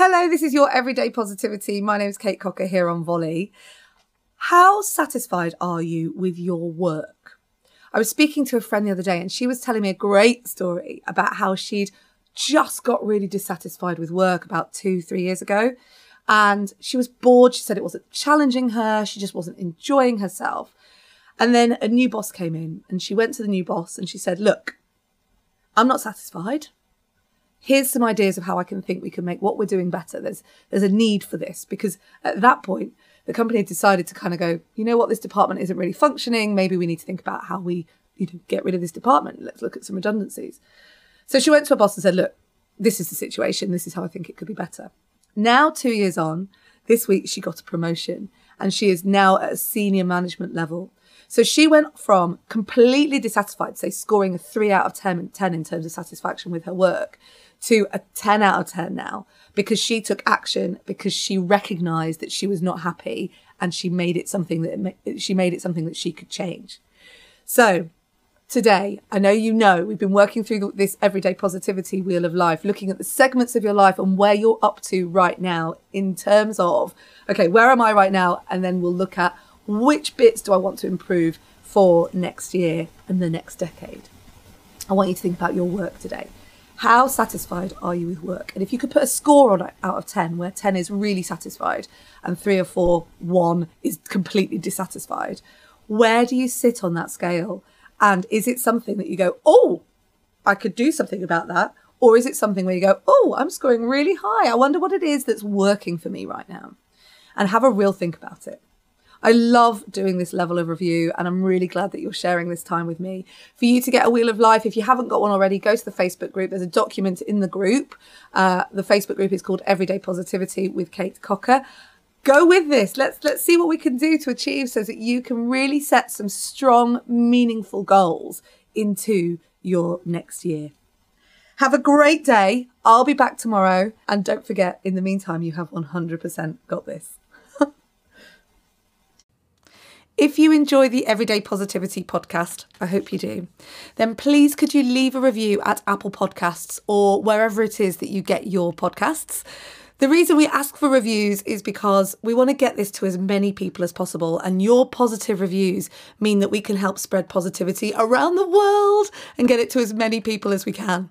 Hello, this is your Everyday Positivity. My name is Kate Cocker here on Volley. How satisfied are you with your work? I was speaking to a friend the other day and she was telling me a great story about how she'd just got really dissatisfied with work about 2-3 years ago. And she was bored. She said it wasn't challenging her. She just wasn't enjoying herself. And then a new boss came in and she went to the new boss and she said, look, I'm not satisfied. Here's some ideas of how I can think we can make what we're doing better. There's a need for this, because at that point, the company had decided to kind of go, you know what, this department isn't really functioning. Maybe we need to think about how we get rid of this department. Let's look at some redundancies. So she went to her boss and said, look, this is the situation. This is how I think it could be better. Now, 2 years on, this week she got a promotion and she is now at a senior management level. So she went from completely dissatisfied, say scoring a 3 out of 10 in terms of satisfaction with her work, to a 10 out of 10 now, because she took action, because she recognised that she was not happy and she made it something that she could change. So today, I know, we've been working through this everyday positivity wheel of life, looking at the segments of your life and where you're up to right now in terms of, okay, where am I right now? And then we'll look at which bits do I want to improve for next year and the next decade. I want you to think about your work today. How satisfied are you with work? And if you could put a score on it out of 10, where 10 is really satisfied and 3 or 4, 1 is completely dissatisfied, where do you sit on that scale? And is it something that you go, oh, I could do something about that? Or is it something where you go, oh, I'm scoring really high. I wonder what it is that's working for me right now. And have a real think about it. I love doing this level of review and I'm really glad that you're sharing this time with me. For you to get a wheel of life, if you haven't got one already, go to the Facebook group. There's a document in the group. The Facebook group is called Everyday Positivity with Kate Cocker. Go with this. Let's see what we can do to achieve so that you can really set some strong, meaningful goals into your next year. Have a great day. I'll be back tomorrow. And don't forget, in the meantime, you have 100% got this. If you enjoy the Everyday Positivity podcast, I hope you do, then please could you leave a review at Apple Podcasts or wherever it is that you get your podcasts. The reason we ask for reviews is because we want to get this to as many people as possible, and your positive reviews mean that we can help spread positivity around the world and get it to as many people as we can.